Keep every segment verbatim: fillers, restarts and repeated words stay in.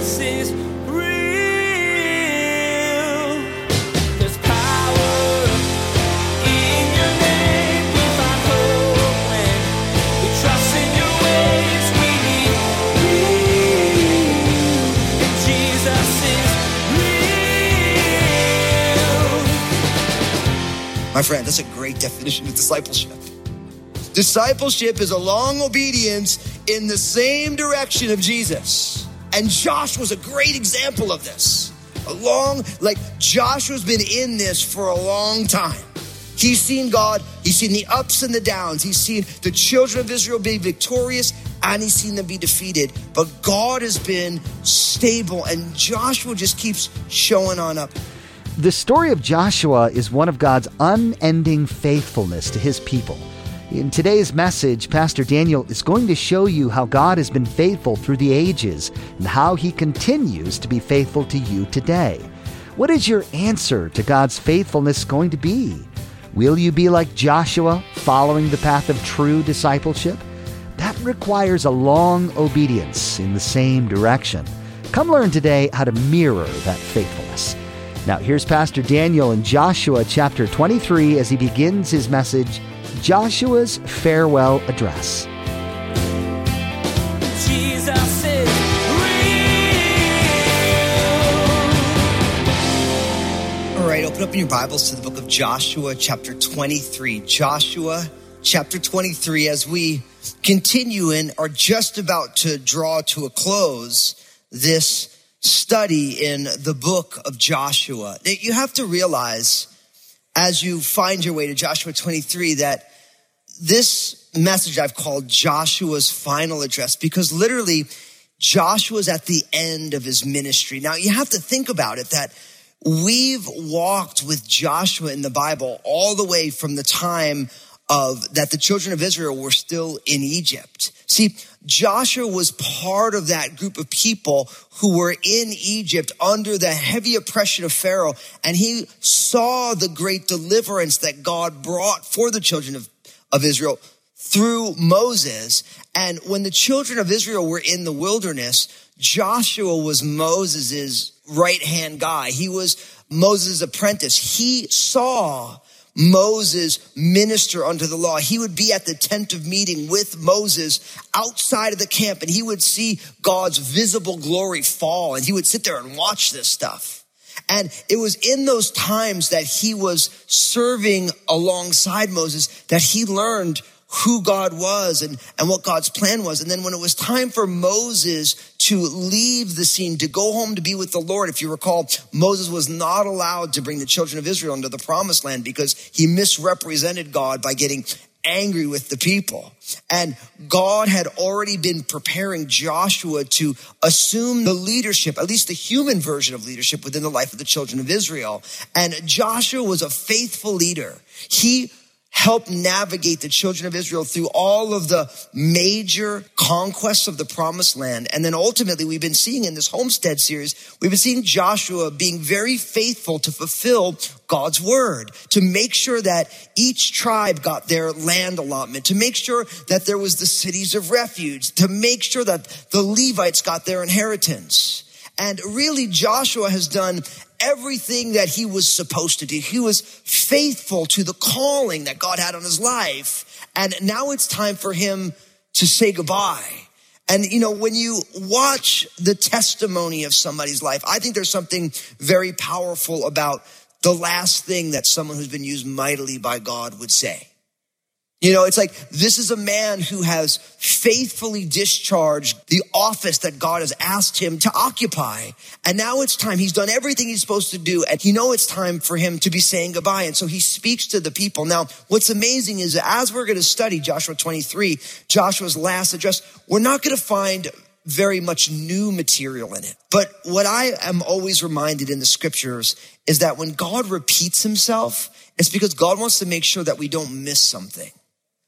Jesus is real. There's power in your name. We find hope when we trust in your ways. We need real. And Jesus is real. My friend, that's a great definition of discipleship. Discipleship is a long obedience in the same direction of Jesus. And Josh was a great example of this. A long, like Joshua's been in this for a long time. He's seen God, he's seen the ups and the downs. He's seen the children of Israel be victorious and he's seen them be defeated. But God has been stable and Joshua just keeps showing on up. The story of Joshua is one of God's unending faithfulness to his people. In today's message, Pastor Daniel is going to show you how God has been faithful through the ages and how he continues to be faithful to you today. What is your answer to God's faithfulness going to be? Will you be like Joshua, following the path of true discipleship? That requires a long obedience in the same direction. Come learn today how to mirror that faithfulness. Now here's Pastor Daniel in Joshua chapter twenty-three as he begins his message, Joshua's Farewell Address. Jesus is real. All right, open up your Bibles to the book of Joshua, chapter twenty-three. Joshua, chapter twenty-three, as we continue and are just about to draw to a close this study in the book of Joshua. That you have to realize, as you find your way to Joshua twenty-three, that this message I've called Joshua's Final Address, because literally Joshua's at the end of his ministry. Now you have to think about it, that we've walked with Joshua in the Bible all the way from the time of that the children of Israel were still in Egypt. See, Joshua was part of that group of people who were in Egypt under the heavy oppression of Pharaoh, and he saw the great deliverance that God brought for the children of, of Israel through Moses. And when the children of Israel were in the wilderness, Joshua was Moses's right-hand guy. He was Moses' apprentice. He saw Moses minister under the law. He would be at the tent of meeting with Moses outside of the camp, and he would see God's visible glory fall, and he would sit there and watch this stuff. And it was in those times that he was serving alongside Moses that he learned who God was and, and what God's plan was. And then when it was time for Moses to leave the scene, to go home to be with the Lord, if you recall, Moses was not allowed to bring the children of Israel into the promised land because he misrepresented God by getting angry with the people. And God had already been preparing Joshua to assume the leadership, at least the human version of leadership within the life of the children of Israel. And Joshua was a faithful leader. He help navigate the children of Israel through all of the major conquests of the promised land. And then ultimately, we've been seeing in this Homestead series, we've been seeing Joshua being very faithful to fulfill God's word, to make sure that each tribe got their land allotment, to make sure that there was the cities of refuge, to make sure that the Levites got their inheritance. And really, Joshua has done everything that he was supposed to do. He was faithful to the calling that God had on his life. And now it's time for him to say goodbye. And, you know, when you watch the testimony of somebody's life, I think there's something very powerful about the last thing that someone who's been used mightily by God would say. You know, it's like, this is a man who has faithfully discharged the office that God has asked him to occupy. And now it's time. He's done everything he's supposed to do. And you know, it's time for him to be saying goodbye. And so he speaks to the people. Now, what's amazing is that as we're going to study Joshua twenty-three, Joshua's last address, we're not going to find very much new material in it. But what I am always reminded in the scriptures is that when God repeats himself, it's because God wants to make sure that we don't miss something.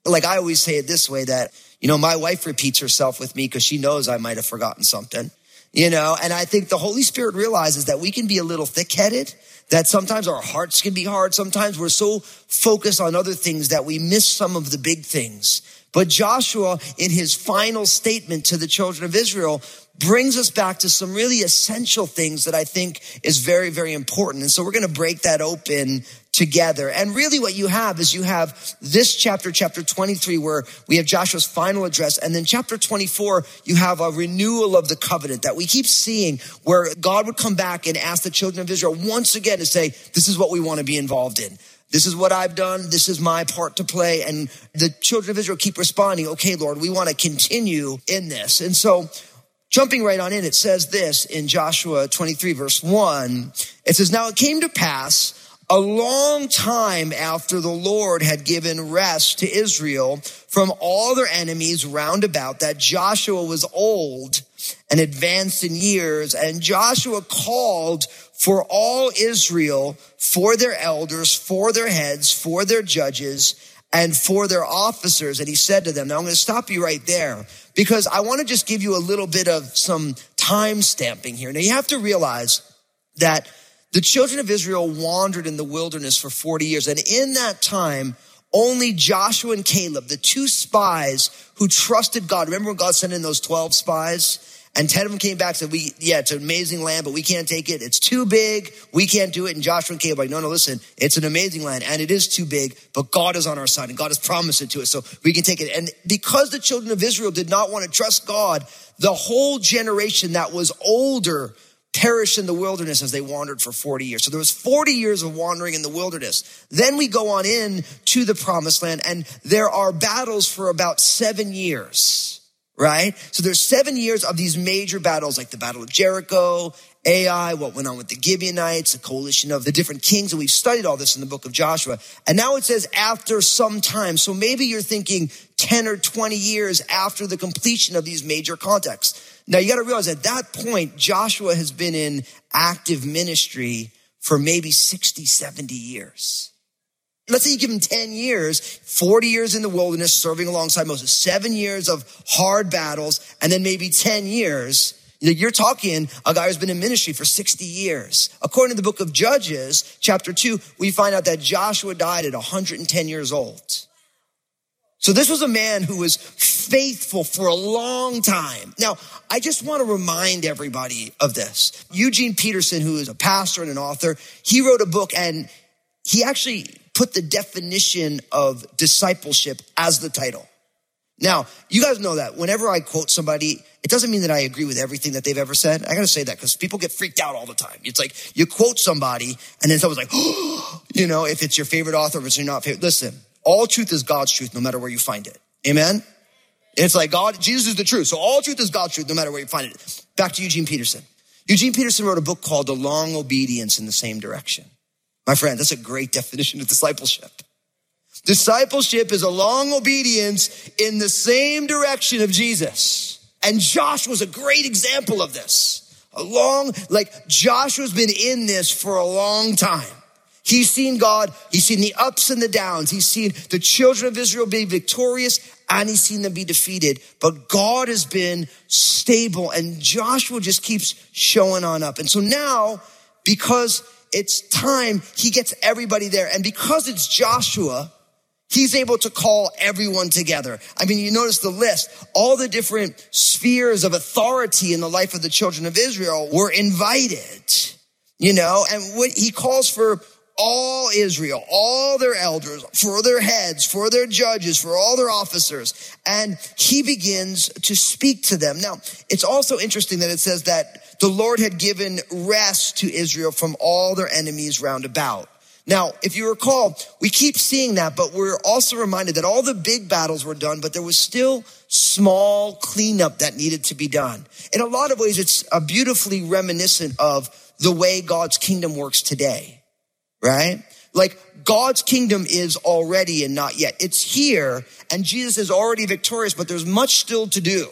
Like I always say it this way, that, you know, my wife repeats herself with me because she knows I might have forgotten something, you know, and I think the Holy Spirit realizes that we can be a little thick-headed, that sometimes our hearts can be hard. Sometimes we're so focused on other things that we miss some of the big things. But Joshua, in his final statement to the children of Israel, brings us back to some really essential things that I think is very, very important. And so we're going to break that open together. And really what you have is you have this chapter, chapter twenty-three, where we have Joshua's final address. And then chapter twenty-four, you have a renewal of the covenant that we keep seeing, where God would come back and ask the children of Israel once again to say, this is what we want to be involved in. This is what I've done. This is my part to play. And the children of Israel keep responding, okay, Lord, we want to continue in this. And so jumping right on in, it says this in Joshua twenty-three, verse one. It says, now it came to pass a long time after the Lord had given rest to Israel from all their enemies round about that Joshua was old and advanced in years. And Joshua called for all Israel, for their elders, for their heads, for their judges, and for their officers. And he said to them, now I'm going to stop you right there, because I want to just give you a little bit of some time stamping here. Now you have to realize that the children of Israel wandered in the wilderness for forty years. And in that time, only Joshua and Caleb, the two spies who trusted God. Remember when God sent in those twelve spies? And ten of them came back and said, we, yeah, it's an amazing land, but we can't take it. It's too big. We can't do it. And Joshua and Caleb are like, no, no, listen, it's an amazing land and it is too big, but God is on our side and God has promised it to us, so we can take it. And because the children of Israel did not want to trust God, the whole generation that was older perished in the wilderness as they wandered for forty years. So there was forty years of wandering in the wilderness. Then we go on in to the promised land, and there are battles for about seven years. Right? So there's seven years of these major battles, like the Battle of Jericho, Ai, what went on with the Gibeonites, a coalition of the different kings. And we've studied all this in the book of Joshua. And now it says after some time. So maybe you're thinking ten or twenty years after the completion of these major contexts. Now you got to realize at that point, Joshua has been in active ministry for maybe sixty, seventy years. Let's say you give him ten years, forty years in the wilderness serving alongside Moses, seven years of hard battles, and then maybe ten years. You're talking a guy who's been in ministry for sixty years. According to the book of Judges, chapter two, we find out that Joshua died at one hundred ten years old. So this was a man who was faithful for a long time. Now, I just want to remind everybody of this. Eugene Peterson, who is a pastor and an author, he wrote a book, and he actually put the definition of discipleship as the title. Now, you guys know that whenever I quote somebody, it doesn't mean that I agree with everything that they've ever said. I got to say that because people get freaked out all the time. It's like you quote somebody and then someone's like, oh, you know, if it's your favorite author, if it's your not favorite. Listen, all truth is God's truth no matter where you find it. Amen? It's like God, Jesus is the truth. So all truth is God's truth no matter where you find it. Back to Eugene Peterson. Eugene Peterson wrote a book called The Long Obedience in the Same Direction. My friend, that's a great definition of discipleship. Discipleship is a long obedience in the same direction of Jesus. And Joshua was a great example of this. A long, like Joshua's been in this for a long time. He's seen God. He's seen the ups and the downs. He's seen the children of Israel be victorious, and he's seen them be defeated. But God has been stable, and Joshua just keeps showing on up. And so now, because it's time, he gets everybody there. And because it's Joshua, he's able to call everyone together. I mean, you notice the list. All the different spheres of authority in the life of the children of Israel were invited, you know, and what he calls for all Israel, all their elders, for their heads, for their judges, for all their officers. And he begins to speak to them. Now, it's also interesting that it says that the Lord had given rest to Israel from all their enemies round about. Now, if you recall, we keep seeing that, but we're also reminded that all the big battles were done, but there was still small cleanup that needed to be done. In a lot of ways, it's beautifully reminiscent of the way God's kingdom works today, right? Like God's kingdom is already and not yet. It's here, and Jesus is already victorious, but there's much still to do.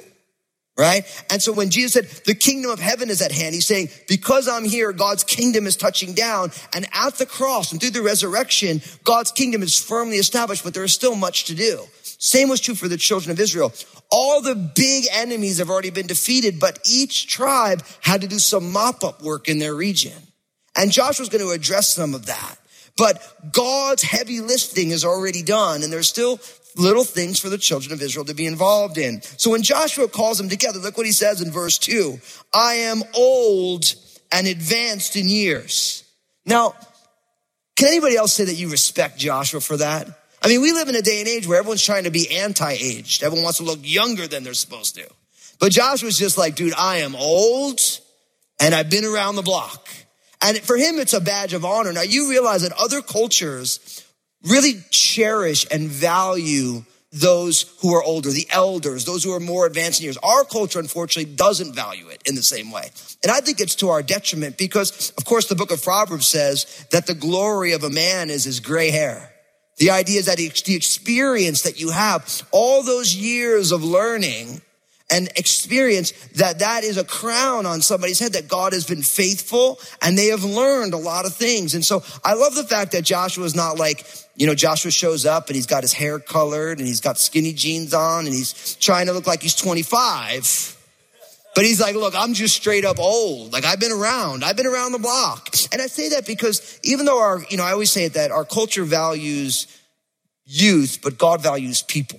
Right? And so when Jesus said, the kingdom of heaven is at hand, he's saying, because I'm here, God's kingdom is touching down. And at the cross and through the resurrection, God's kingdom is firmly established, but there is still much to do. Same was true for the children of Israel. All the big enemies have already been defeated, but each tribe had to do some mop-up work in their region. And Joshua's going to address some of that. But God's heavy lifting is already done, and there's still little things for the children of Israel to be involved in. So when Joshua calls them together, look what he says in verse two. I am old and advanced in years. Now, can anybody else say that you respect Joshua for that? I mean, we live in a day and age where everyone's trying to be anti-aged. Everyone wants to look younger than they're supposed to. But Joshua's just like, dude, I am old and I've been around the block. And for him, it's a badge of honor. Now, you realize that other cultures really cherish and value those who are older, the elders, those who are more advanced in years. Our culture, unfortunately, doesn't value it in the same way. And I think it's to our detriment because, of course, the book of Proverbs says that the glory of a man is his gray hair. The idea is that the experience that you have, all those years of learning and experience, that that is a crown on somebody's head, that God has been faithful and they have learned a lot of things. And so I love the fact that Joshua is not like, you know, Joshua shows up and he's got his hair colored and he's got skinny jeans on and he's trying to look like he's twenty-five. But he's like, look, I'm just straight up old. Like I've been around, I've been around the block. And I say that because even though our, you know, I always say that our culture values youth, but God values people.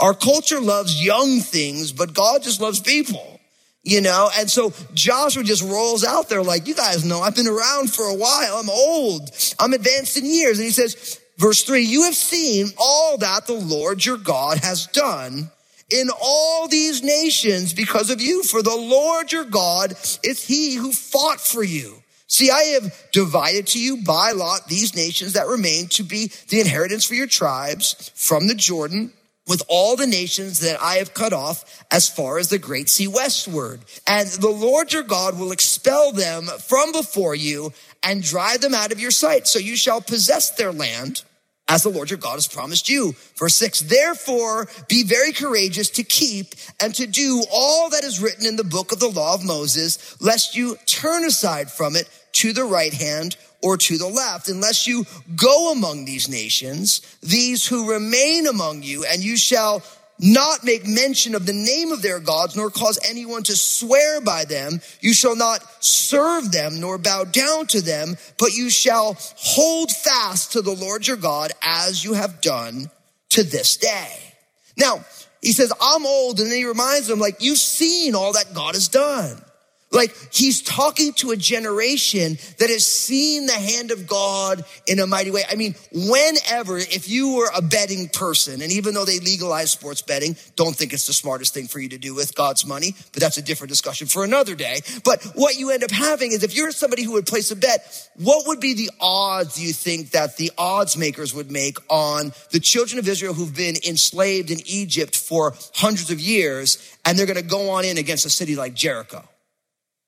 Our culture loves young things, but God just loves people, you know? And so Joshua just rolls out there like, you guys know, I've been around for a while. I'm old. I'm advanced in years. And he says, verse three, you have seen all that the Lord your God has done in all these nations because of you. For the Lord your God is he who fought for you. See, I have divided to you by lot these nations that remain to be the inheritance for your tribes from the Jordan, with all the nations that I have cut off as far as the great sea westward. And the Lord your God will expel them from before you and drive them out of your sight. So you shall possess their land as the Lord your God has promised you. Verse six, therefore be very courageous to keep and to do all that is written in the book of the law of Moses, lest you turn aside from it to the right hand or to the left, unless you go among these nations, these who remain among you, and you shall not make mention of the name of their gods, nor cause anyone to swear by them. You shall not serve them, nor bow down to them, but you shall hold fast to the Lord your God as you have done to this day. Now, he says, I'm old, and then he reminds them, like, you've seen all that God has done. Like he's talking to a generation that has seen the hand of God in a mighty way. I mean, whenever, if you were a betting person, and even though they legalize sports betting, don't think it's the smartest thing for you to do with God's money, but that's a different discussion for another day. But what you end up having is if you're somebody who would place a bet, what would be the odds you think that the odds makers would make on the children of Israel who've been enslaved in Egypt for hundreds of years, and they're going to go on in against a city like Jericho?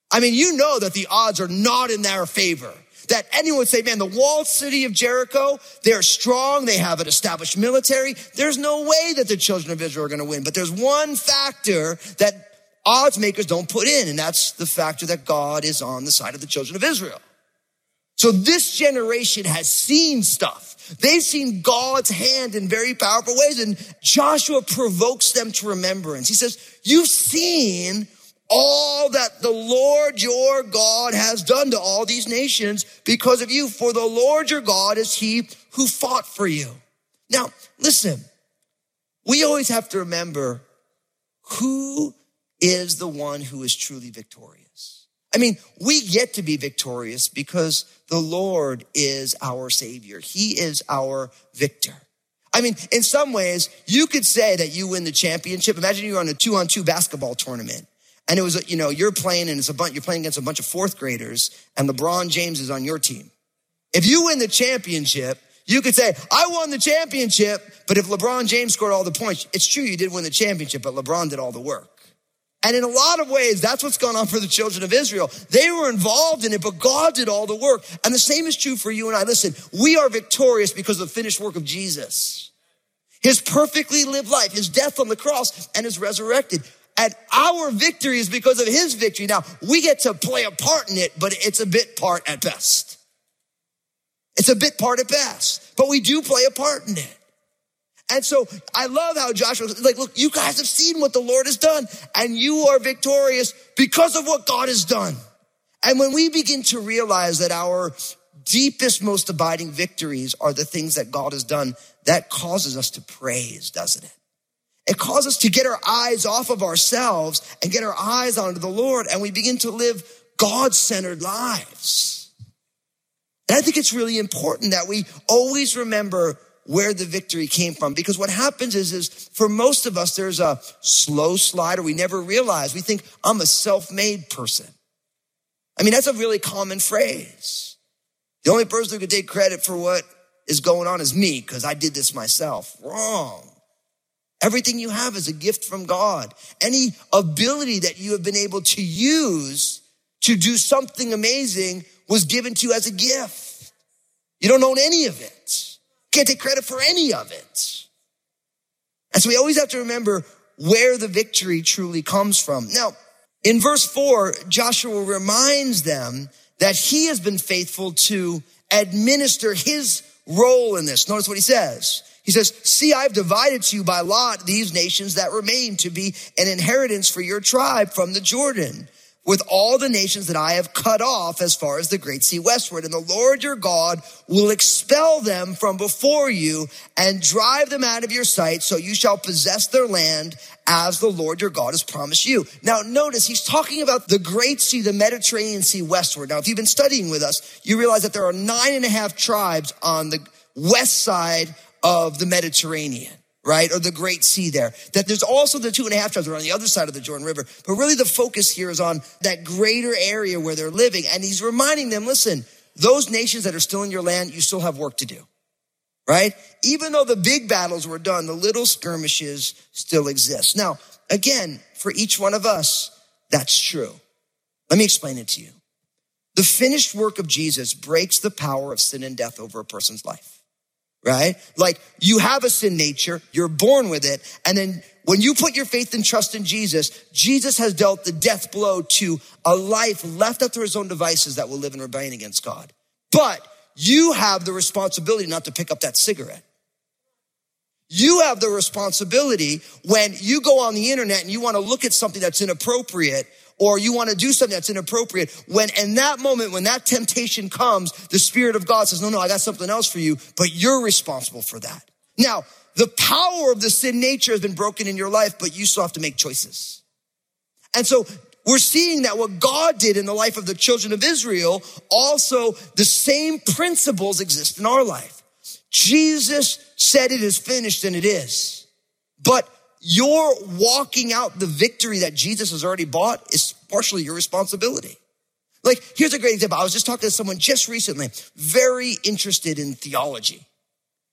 I mean, you know that the odds are not in their favor. That anyone would say, man, the walled city of Jericho, they're strong. They have an established military. There's no way that the children of Israel are going to win. But there's one factor that odds makers don't put in, and that's the factor that God is on the side of the children of Israel. So this generation has seen stuff. They've seen God's hand in very powerful ways, and Joshua provokes them to remembrance. He says, you've seen all that the Lord your God has done to all these nations because of you, for the Lord your God is he who fought for you. Now, listen, we always have to remember who is the one who is truly victorious. I mean, we get to be victorious because the Lord is our Savior. He is our victor. I mean, in some ways, you could say that you win the championship. Imagine you're on a two-on-two basketball tournament. And it was, you know, you're playing and it's a bunch, you're playing against a bunch of fourth graders and LeBron James is on your team. If you win the championship, you could say, I won the championship, but if LeBron James scored all the points, it's true you did win the championship, but LeBron did all the work. And in a lot of ways, that's what's going on for the children of Israel. They were involved in it, but God did all the work. And the same is true for you and I. Listen, we are victorious because of the finished work of Jesus. His perfectly lived life, his death on the cross, and his resurrected. And our victory is because of his victory. Now, we get to play a part in it, but it's a bit part at best. It's a bit part at best, but we do play a part in it. And so I love how Joshua was like, look, you guys have seen what the Lord has done, and you are victorious because of what God has done. And when we begin to realize that our deepest, most abiding victories are the things that God has done. That causes us to praise, doesn't it? It causes us to get our eyes off of ourselves and get our eyes onto the Lord, and we begin to live God-centered lives. And I think it's really important that we always remember where the victory came from, because what happens is, is for most of us, there's a slow slide, or we never realize. We think, I'm a self-made person. I mean, that's a really common phrase. The only person who could take credit for what is going on is me, because I did this myself. Wrong. Everything you have is a gift from God. Any ability that you have been able to use to do something amazing was given to you as a gift. You don't own any of it. Can't take credit for any of it. And so we always have to remember where the victory truly comes from. Now, in verse four, Joshua reminds them that he has been faithful to administer his role in this. Notice what he says. He says, see, I've divided to you by lot these nations that remain to be an inheritance for your tribe from the Jordan, with all the nations that I have cut off as far as the great sea westward. And the Lord your God will expel them from before you and drive them out of your sight, so you shall possess their land as the Lord your God has promised you. Now notice, he's talking about the great sea, the Mediterranean Sea westward. Now, if you've been studying with us, you realize that there are nine and a half tribes on the west side of the Mediterranean, right? Or the Great Sea there. That there's also the two and a half tribes that are on the other side of the Jordan River. But really the focus here is on that greater area where they're living. And he's reminding them, listen, those nations that are still in your land, you still have work to do, right? Even though the big battles were done, the little skirmishes still exist. Now, again, for each one of us, that's true. Let me explain it to you. The finished work of Jesus breaks the power of sin and death over a person's life. Right? Like, you have a sin nature, you're born with it. And then when you put your faith and trust in Jesus, Jesus has dealt the death blow to a life left up to his own devices that will live in rebellion against God. But you have the responsibility not to pick up that cigarette. You have the responsibility when you go on the internet and you want to look at something that's inappropriate, or you want to do something that's inappropriate, when in that moment, when that temptation comes, the Spirit of God says, no, no, I got something else for you, but you're responsible for that. Now, the power of the sin nature has been broken in your life, but you still have to make choices. And so we're seeing that what God did in the life of the children of Israel, also the same principles exist in our life. Jesus said it is finished, and it is. But you're walking out the victory that Jesus has already bought is partially your responsibility. Like, here's a great example. I was just talking to someone just recently, very interested in theology.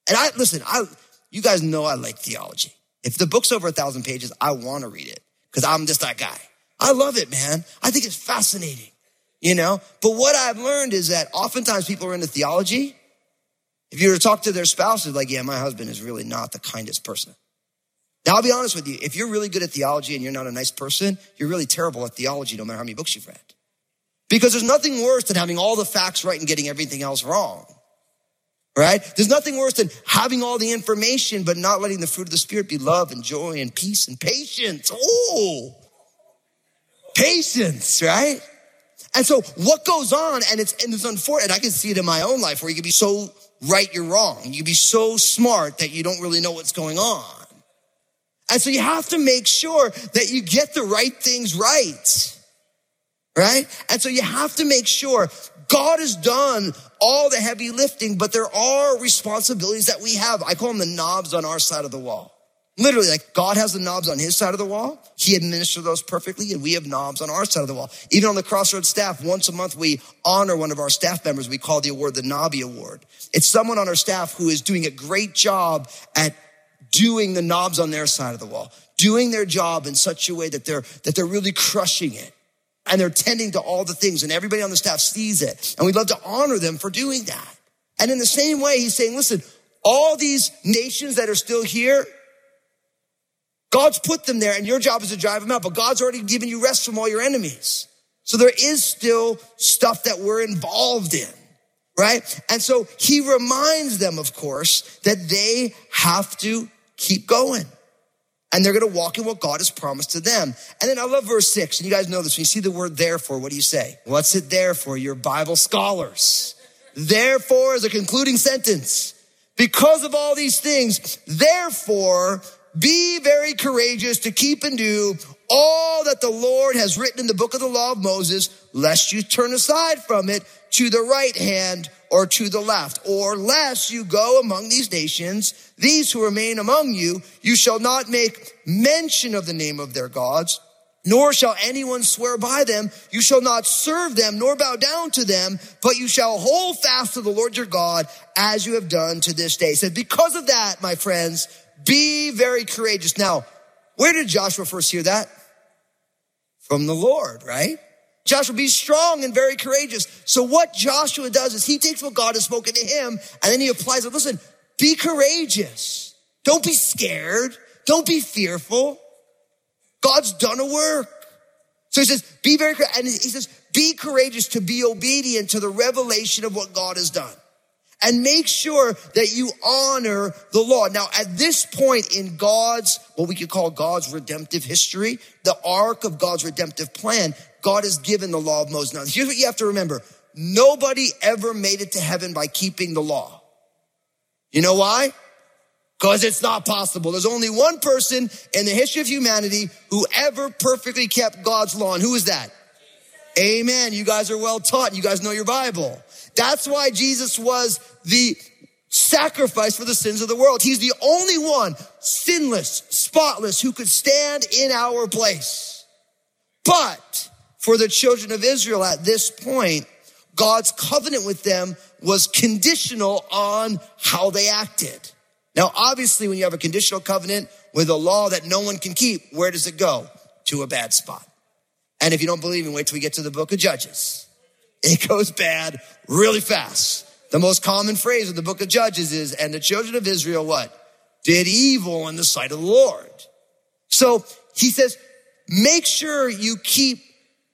And I, listen, I, you guys know I like theology. If the book's over a thousand pages, I want to read it because I'm just that guy. I love it, man. I think it's fascinating, you know? But what I've learned is that oftentimes people are into theology. If you were to talk to their spouse, it's like, yeah, my husband is really not the kindest person. Now, I'll be honest with you. If you're really good at theology and you're not a nice person, you're really terrible at theology, no matter how many books you've read. Because there's nothing worse than having all the facts right and getting everything else wrong, right? There's nothing worse than having all the information, but not letting the fruit of the Spirit be love and joy and peace and patience. Oh, patience, right? And so what goes on, and it's, and it's unfortunate. I can see it in my own life where you can be so right, you're wrong. You can be so smart that you don't really know what's going on. And so you have to make sure that you get the right things right, right? And so you have to make sure God has done all the heavy lifting, but there are responsibilities that we have. I call them the knobs on our side of the wall. Literally, like, God has the knobs on his side of the wall. He administered those perfectly, and we have knobs on our side of the wall. Even on the Crossroads staff, once a month, we honor one of our staff members. We call the award the Knobby Award. It's someone on our staff who is doing a great job at doing the knobs on their side of the wall, doing their job in such a way that they're that they're really crushing it, and they're tending to all the things, and everybody on the staff sees it, and we'd love to honor them for doing that. And in the same way, he's saying, listen, all these nations that are still here, God's put them there, and your job is to drive them out, but God's already given you rest from all your enemies. So there is still stuff that we're involved in. Right? And so he reminds them, of course, that they have to keep going. And they're going to walk in what God has promised to them. And then I love verse six. And you guys know this. When you see the word therefore, what do you say? What's it there for? You're Bible scholars. therefore is a concluding sentence. Because of all these things, therefore, be very courageous to keep and do all that the Lord has written in the book of the law of Moses, lest you turn aside from it to the right hand or to the left, or lest you go among these nations, these who remain among you, you shall not make mention of the name of their gods, nor shall anyone swear by them. You shall not serve them, nor bow down to them, but you shall hold fast to the Lord your God as you have done to this day. So because of that, my friends, be very courageous. Now, where did Joshua first hear that? From the Lord, right? Joshua, be strong and very courageous. So what Joshua does is he takes what God has spoken to him and then he applies it. Listen, be courageous. Don't be scared. Don't be fearful. God's done a work. So he says, be very, and he says, be courageous to be obedient to the revelation of what God has done. And make sure that you honor the law. Now, at this point in God's, what we could call God's redemptive history, the arc of God's redemptive plan, God has given the law of Moses. Now, here's what you have to remember. Nobody ever made it to heaven by keeping the law. You know why? Because it's not possible. There's only one person in the history of humanity who ever perfectly kept God's law. And who is that? Amen. You guys are well taught. You guys know your Bible. That's why Jesus was the sacrifice for the sins of the world. He's the only one, sinless, spotless, who could stand in our place. But for the children of Israel at this point, God's covenant with them was conditional on how they acted. Now, obviously, when you have a conditional covenant with a law that no one can keep, where does it go? To a bad spot. And if you don't believe me, wait till we get to the book of Judges. It goes bad really fast. The most common phrase in the book of Judges is, and the children of Israel, what? Did evil in the sight of the Lord. So he says, make sure you keep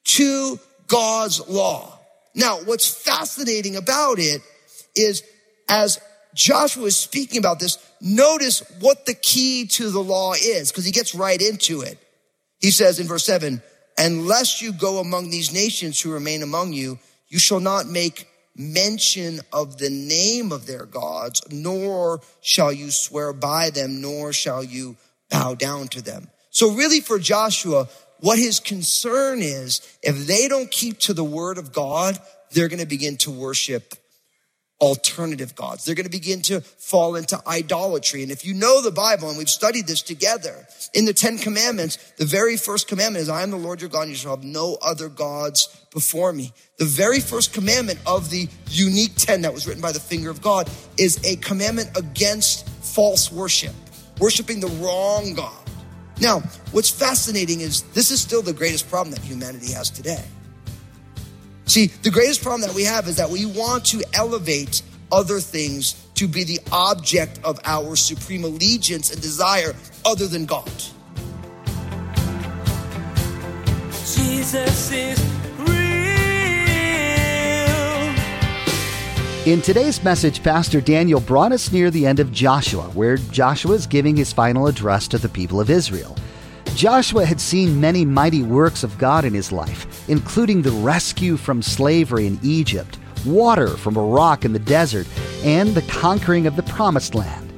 to God's law. Now, what's fascinating about it is as Joshua is speaking about this, notice what the key to the law is, because he gets right into it. He says in verse seven, unless you go among these nations who remain among you, you shall not make mention of the name of their gods, nor shall you swear by them, nor shall you bow down to them. So really for Joshua, what his concern is, if they don't keep to the word of God, they're going to begin to worship alternative gods. They're going to begin to fall into idolatry. And if you know the Bible, and we've studied this together, in the Ten Commandments, the very first commandment is, I am the Lord your God, and you shall have no other gods before me. The very first commandment of the unique ten that was written by the finger of God is a commandment against false worship, worshiping the wrong God. Now, what's fascinating is this is still the greatest problem that humanity has today. See, the greatest problem that we have is that we want to elevate other things to be the object of our supreme allegiance and desire other than God. Jesus is real. In today's message, Pastor Daniel brought us near the end of Joshua, where Joshua is giving his final address to the people of Israel. Joshua had seen many mighty works of God in his life, including the rescue from slavery in Egypt, water from a rock in the desert, and the conquering of the Promised Land.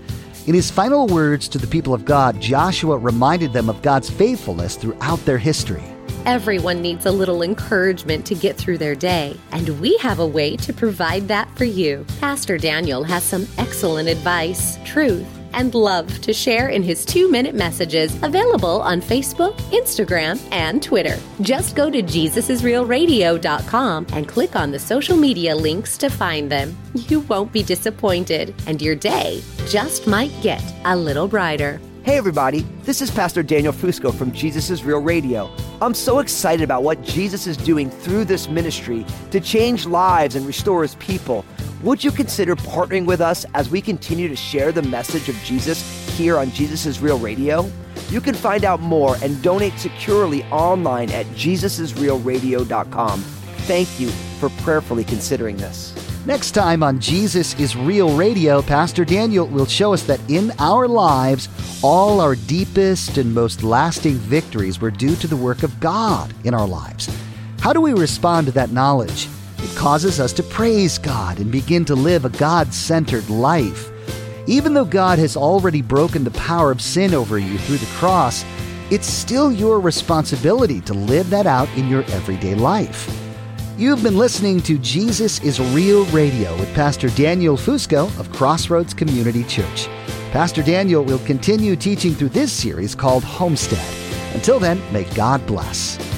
In his final words to the people of God, Joshua reminded them of God's faithfulness throughout their history. Everyone needs a little encouragement to get through their day, and we have a way to provide that for you. Pastor Daniel has some excellent advice, truth, and love to share in his two-minute messages available on Facebook, Instagram, and Twitter. Just go to Jesus Is Real Radio dot com and click on the social media links to find them. You won't be disappointed, and your day just might get a little brighter. Hey everybody, this is Pastor Daniel Fusco from Jesus Is Real Radio. I'm so excited about what Jesus is doing through this ministry to change lives and restore his people. Would you consider partnering with us as we continue to share the message of Jesus here on Jesus Is Real Radio? You can find out more and donate securely online at Jesus Is Real Radio dot com. Thank you for prayerfully considering this. Next time on Jesus Is Real Radio, Pastor Daniel will show us that in our lives, all our deepest and most lasting victories were due to the work of God in our lives. How do we respond to that knowledge? It causes us to praise God and begin to live a God-centered life. Even though God has already broken the power of sin over you through the cross, it's still your responsibility to live that out in your everyday life. You've been listening to Jesus Is Real Radio with Pastor Daniel Fusco of Crossroads Community Church. Pastor Daniel will continue teaching through this series called Homestead. Until then, may God bless.